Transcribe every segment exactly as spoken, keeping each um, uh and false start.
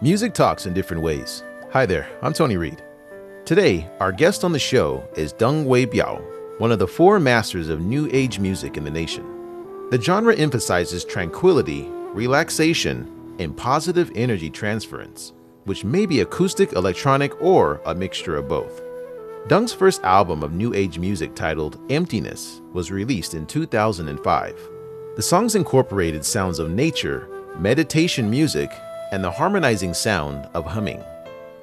Music talks in different ways. Hi there, I'm Tony Reid. Today, our guest on the show is Deng Weibiao, one of the four masters of New Age music in the nation. The genre emphasizes tranquility, relaxation, and positive energy transference, which may be acoustic, electronic, or a mixture of both. Deng's first album of New Age music, titled Emptiness, was released in two thousand five. The songs incorporated sounds of nature, meditation music, and the harmonizing sound of humming.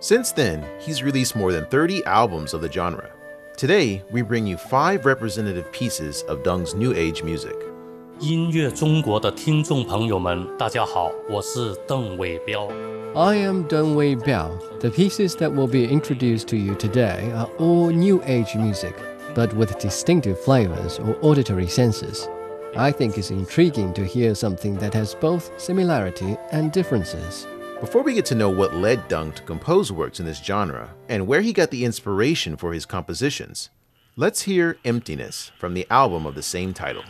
Since then, he's released more than thirty albums of the genre. Today, we bring you five representative pieces of Deng's New Age music. 音乐中国的听众朋友们，大家好，我是邓伟彪。 I am Deng Weibiao. The pieces that will be introduced to you today are all New Age music, but with distinctive flavors or auditory senses. I think it's intriguing to hear something that has both similarity and differences. Before we get to know what led Deng to compose works in this genre and where he got the inspiration for his compositions, let's hear Emptiness from the album of the same title.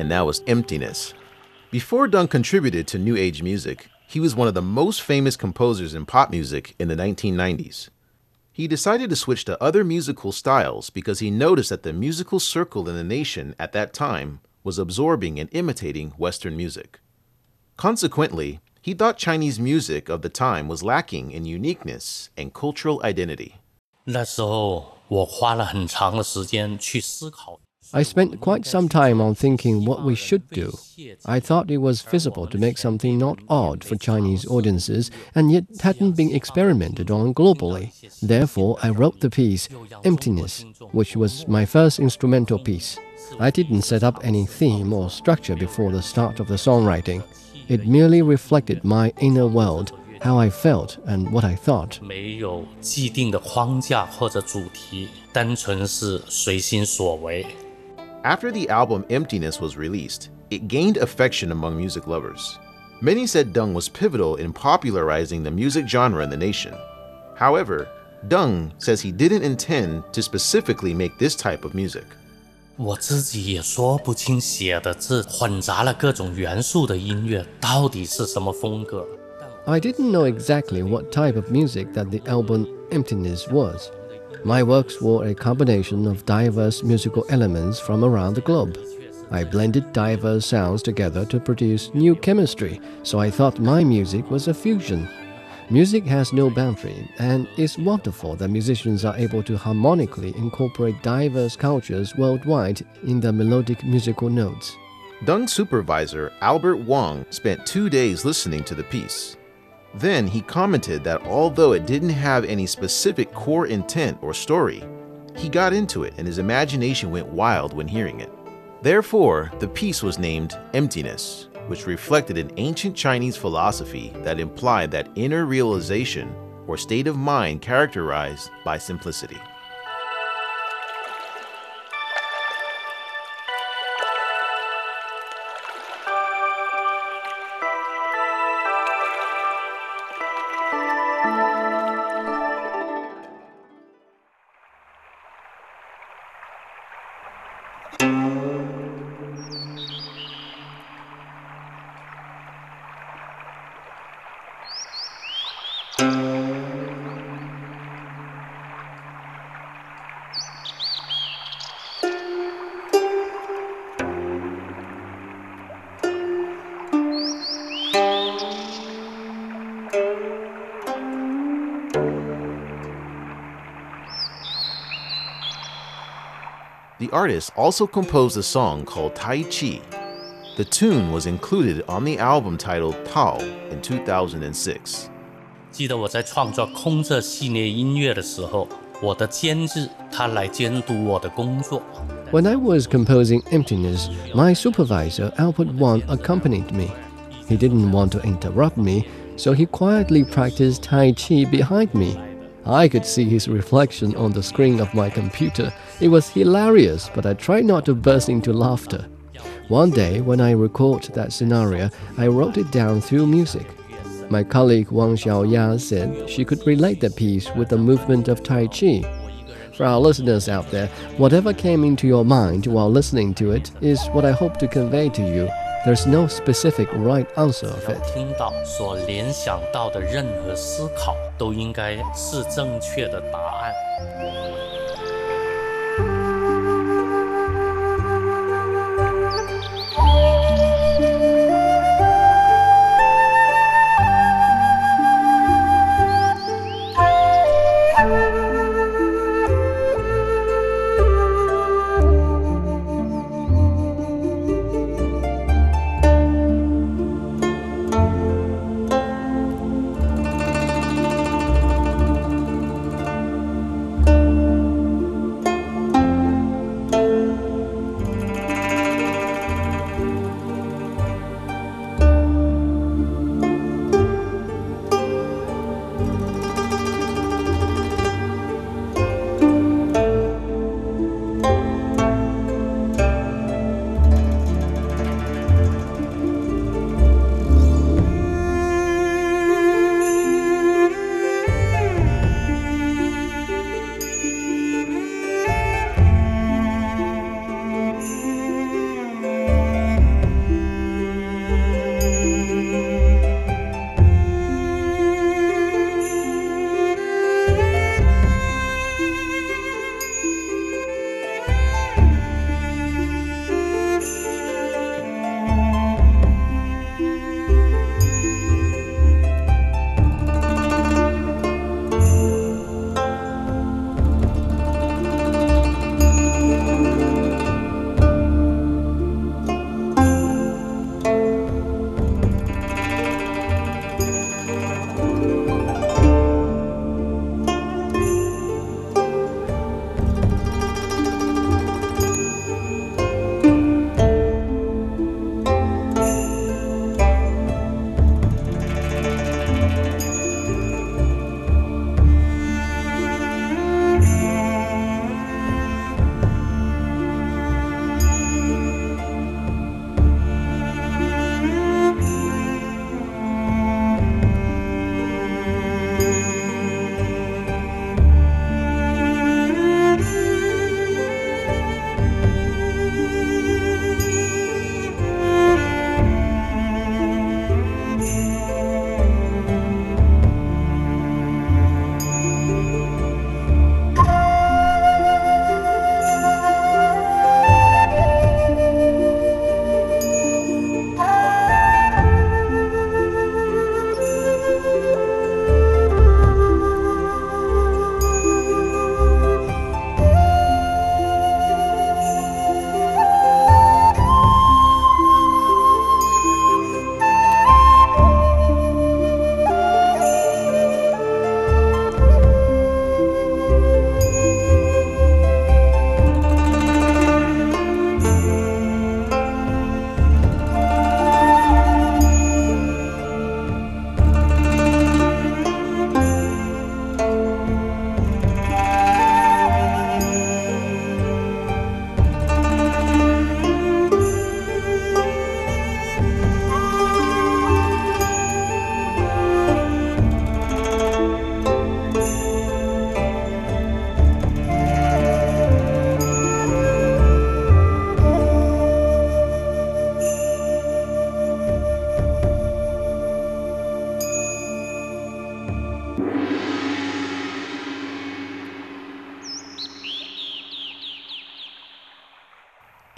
And that was Emptiness. Before Deng contributed to New Age music, he was one of the most famous composers in pop music in the nineteen nineties. He decided to switch to other musical styles because he noticed that the musical circle in the nation at that time was absorbing and imitating Western music. Consequently, He thought Chinese music of the time was lacking in uniqueness and cultural identity. I spent quite some time on thinking what we should do. I thought it was feasible to make something not odd for Chinese audiences and yet hadn't been experimented on globally. Therefore, I wrote the piece, Emptiness, which was my first instrumental piece. I didn't set up any theme or structure before the start of the songwriting. It merely reflected my inner world, how I felt and what I thought. After the album Emptiness was released, it gained affection among music lovers. Many said Deng was pivotal in popularizing the music genre in the nation. However, Deng says he didn't intend to specifically make this type of music. I didn't know exactly what type of music that the album Emptiness was. My works were a combination of diverse musical elements from around the globe. I blended diverse sounds together to produce new chemistry, so I thought my music was a fusion. Music has no boundary, and it's wonderful that musicians are able to harmonically incorporate diverse cultures worldwide in their melodic musical notes. Deng's supervisor, Albert Wong, spent two days listening to the piece. Then he commented that although it didn't have any specific core intent or story, he got into it and his imagination went wild when hearing it. Therefore, the piece was named Emptiness, which reflected an ancient Chinese philosophy that implied that inner realization or state of mind characterized by simplicity. The artist also composed a song called Tai Chi. The tune was included on the album titled Tao in two thousand six. When I was composing Emptiness, my supervisor Albert Wong accompanied me. He didn't want to interrupt me, so he quietly practiced Tai Chi behind me. I could see his reflection on the screen of my computer. It was hilarious, but I tried not to burst into laughter. One day, when I recalled that scenario, I wrote it down through music. My colleague Wang Xiaoya said she could relate the piece with the movement of Tai Chi. For our listeners out there, whatever came into your mind while listening to it is what I hope to convey to you. There's no specific right answer of it.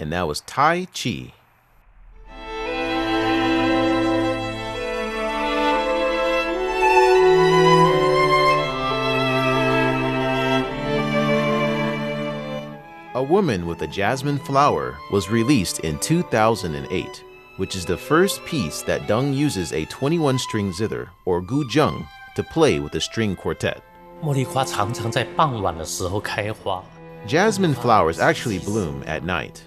and that was Tai Chi. A Woman with a Jasmine Flower was released in two thousand eight, which is the first piece that Deng uses a twenty-one string zither, or Gu Zheng, to play with a string quartet. Jasmine flowers actually bloom at night.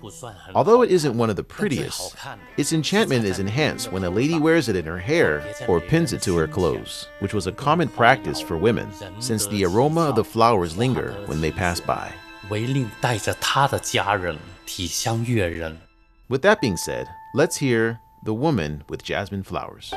Although it isn't one of the prettiest, its enchantment is enhanced when a lady wears it in her hair or pins it to her clothes, which was a common practice for women, since the aroma of the flowers linger when they pass by. With that being said, let's hear The Woman with Jasmine Flowers.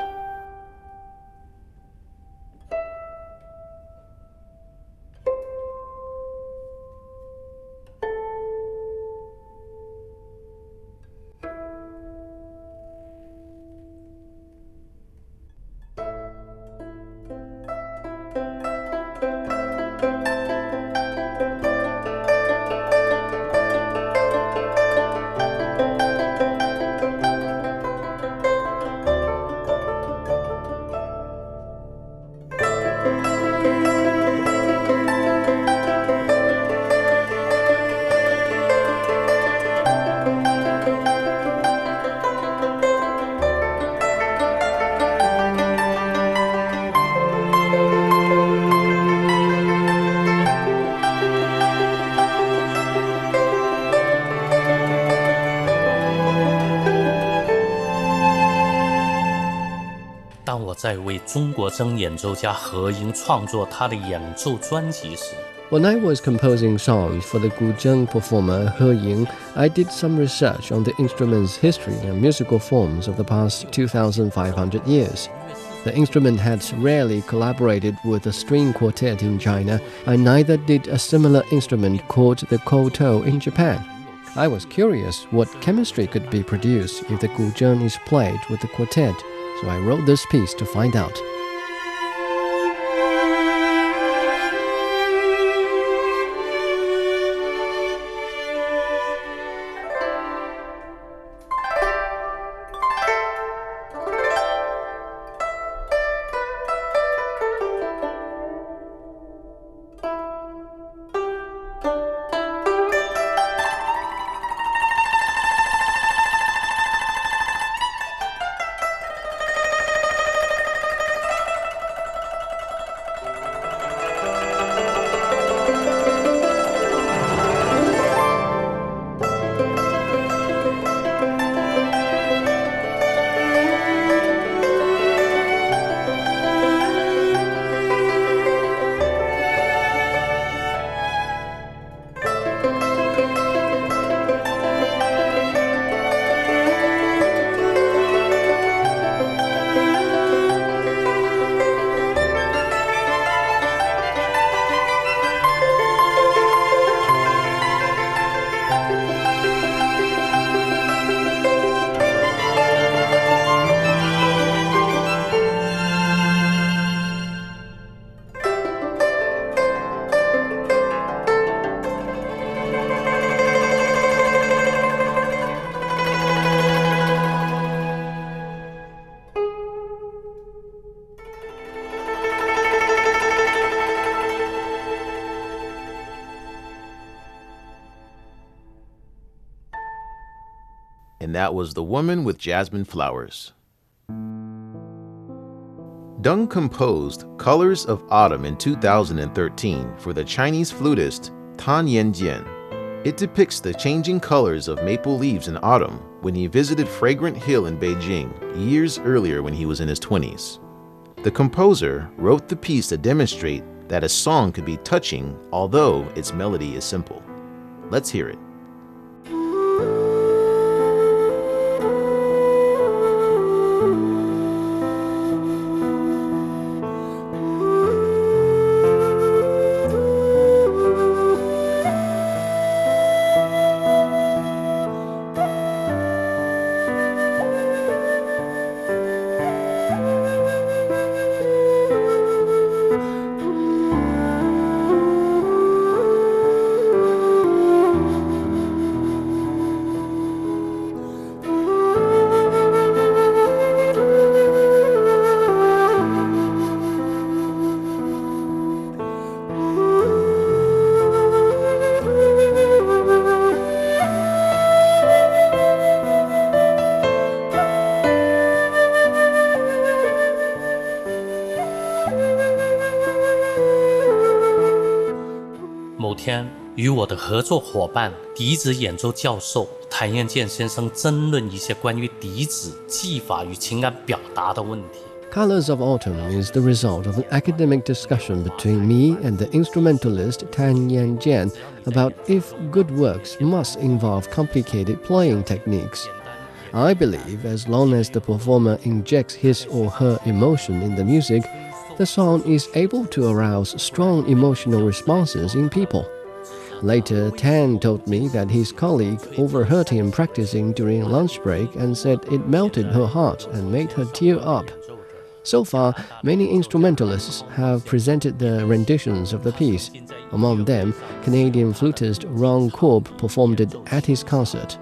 When I was composing songs for the Gu Zheng performer He Ying, I did some research on the instrument's history and musical forms of the past two thousand five hundred years. The instrument had rarely collaborated with a string quartet in China, and neither did a similar instrument called the koto in Japan. I was curious what chemistry could be produced if the Gu Zheng is played with the quartet, so I wrote this piece to find out. And that was The Woman with Jasmine Flowers. Deng composed Colors of Autumn in two thousand thirteen for the Chinese flutist Tan Yanjian. It depicts the changing colors of maple leaves in autumn when he visited Fragrant Hill in Beijing years earlier when he was in his twenties. The composer wrote the piece to demonstrate that a song could be touching, although its melody is simple. Let's hear it. 天与我的合作伙伴笛子演奏教授谭燕健先生争论一些关于笛子技法与情感表达的问题。 Colors of Autumn is the result of an academic discussion between me and the instrumentalist Tan Yanjian about if good works must involve complicated playing techniques. I believe as long as the performer injects his or her emotion in the music, the song is able to arouse strong emotional responses in people. Later, Tan told me that his colleague overheard him practicing during lunch break and said it melted her heart and made her tear up. So far, many instrumentalists have presented their renditions of the piece. Among them, Canadian flutist Ron Korb performed it at his concert.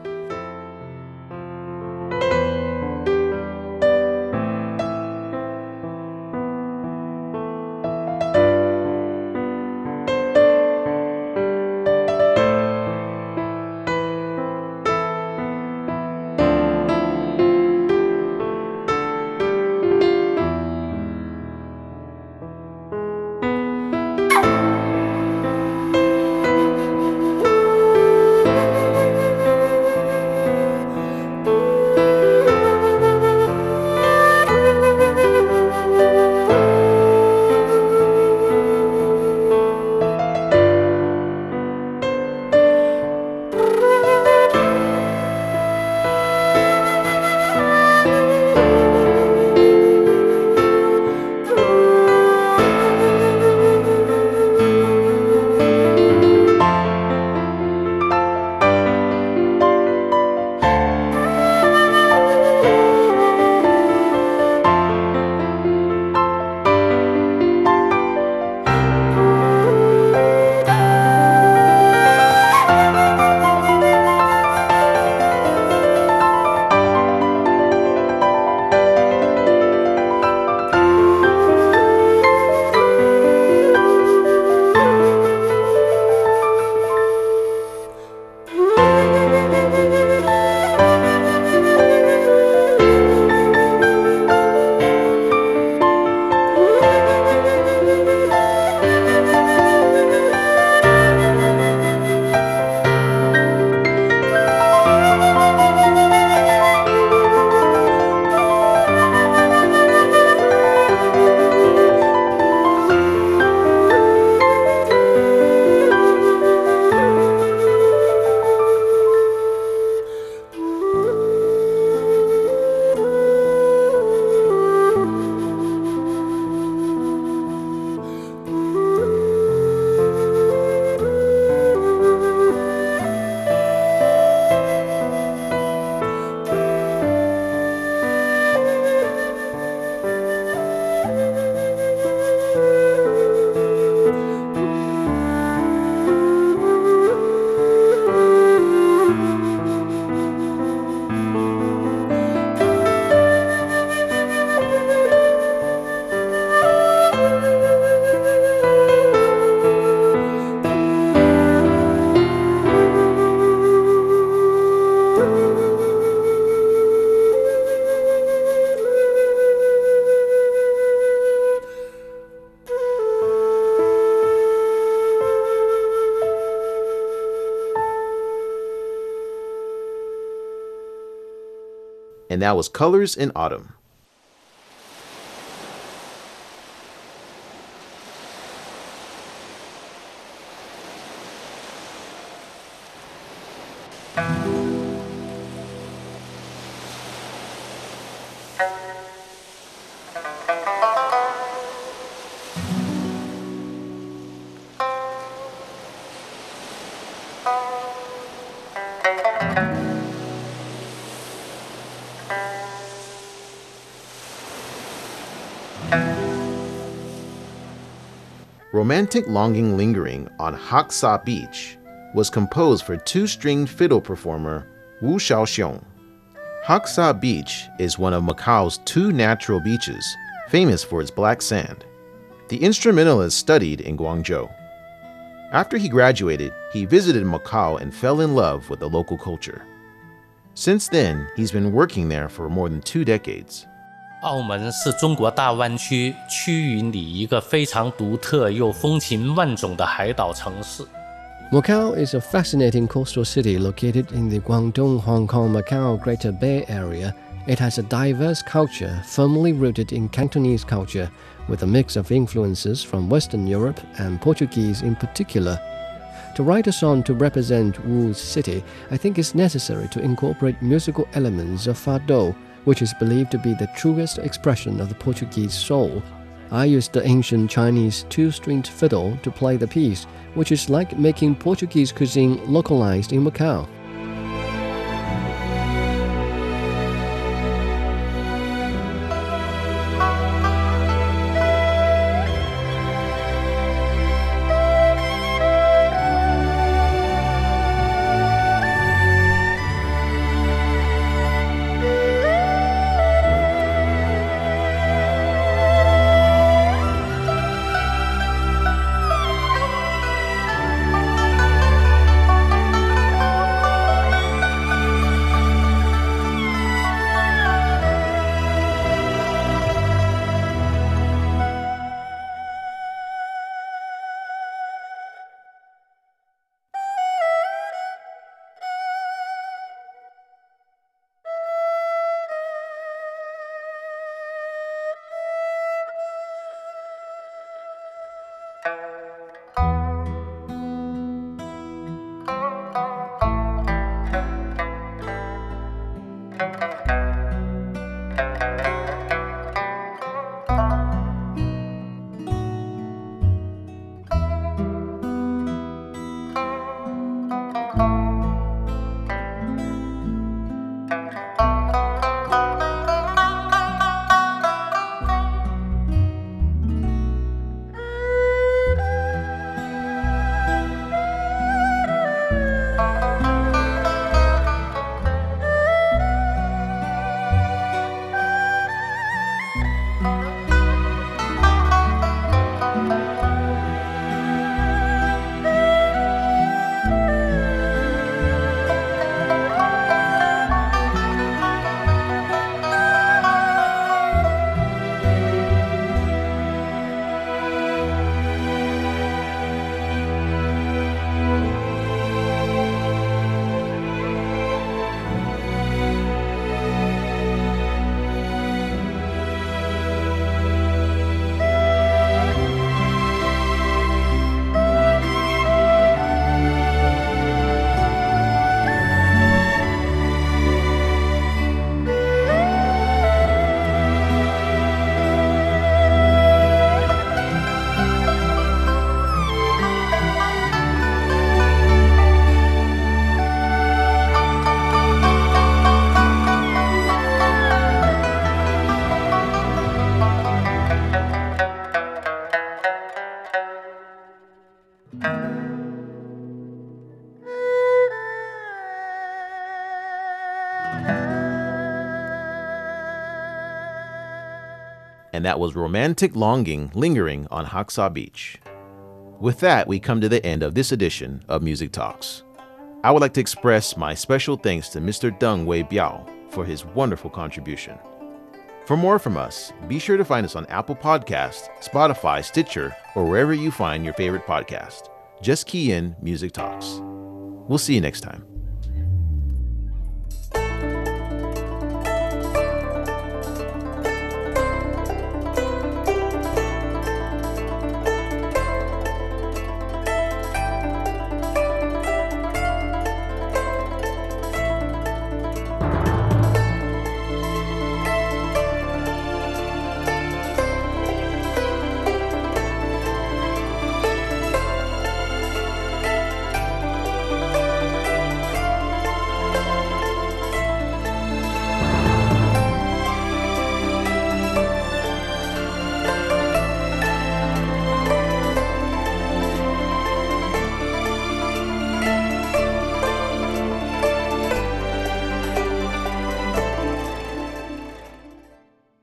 And that was Colors in Autumn. Romantic Longing Lingering on Hak Sa Beach was composed for two-stringed fiddle performer Wu Xiaoxiong. Hak Sa Beach is one of Macau's two natural beaches, famous for its black sand. The instrumentalist studied in Guangzhou. After he graduated, he visited Macau and fell in love with the local culture. Since then, he's been working there for more than two decades. 澳门是中国大湾区区域里一个非常独特又风情万种的海岛城市。Macau is a fascinating coastal city located in the Guangdong, Hong Kong, Macau Greater Bay Area. It has a diverse culture firmly rooted in Cantonese culture, with a mix of influences from Western Europe and Portuguese in particular. To write a song to represent Wu's city, I think it's necessary to incorporate musical elements of Fado, which is believed to be the truest expression of the Portuguese soul. I used the ancient Chinese two-stringed fiddle to play the piece, which is like making Portuguese cuisine localized in Macau. And that was Romantic Longing Lingering on Hak Sa Beach. With that, we come to the end of this edition of Music Talks. I would like to express my special thanks to Mister Deng Weibiao for his wonderful contribution. For more from us, be sure to find us on Apple Podcasts, Spotify, Stitcher, or wherever you find your favorite podcast. Just key in Music Talks. We'll see you next time.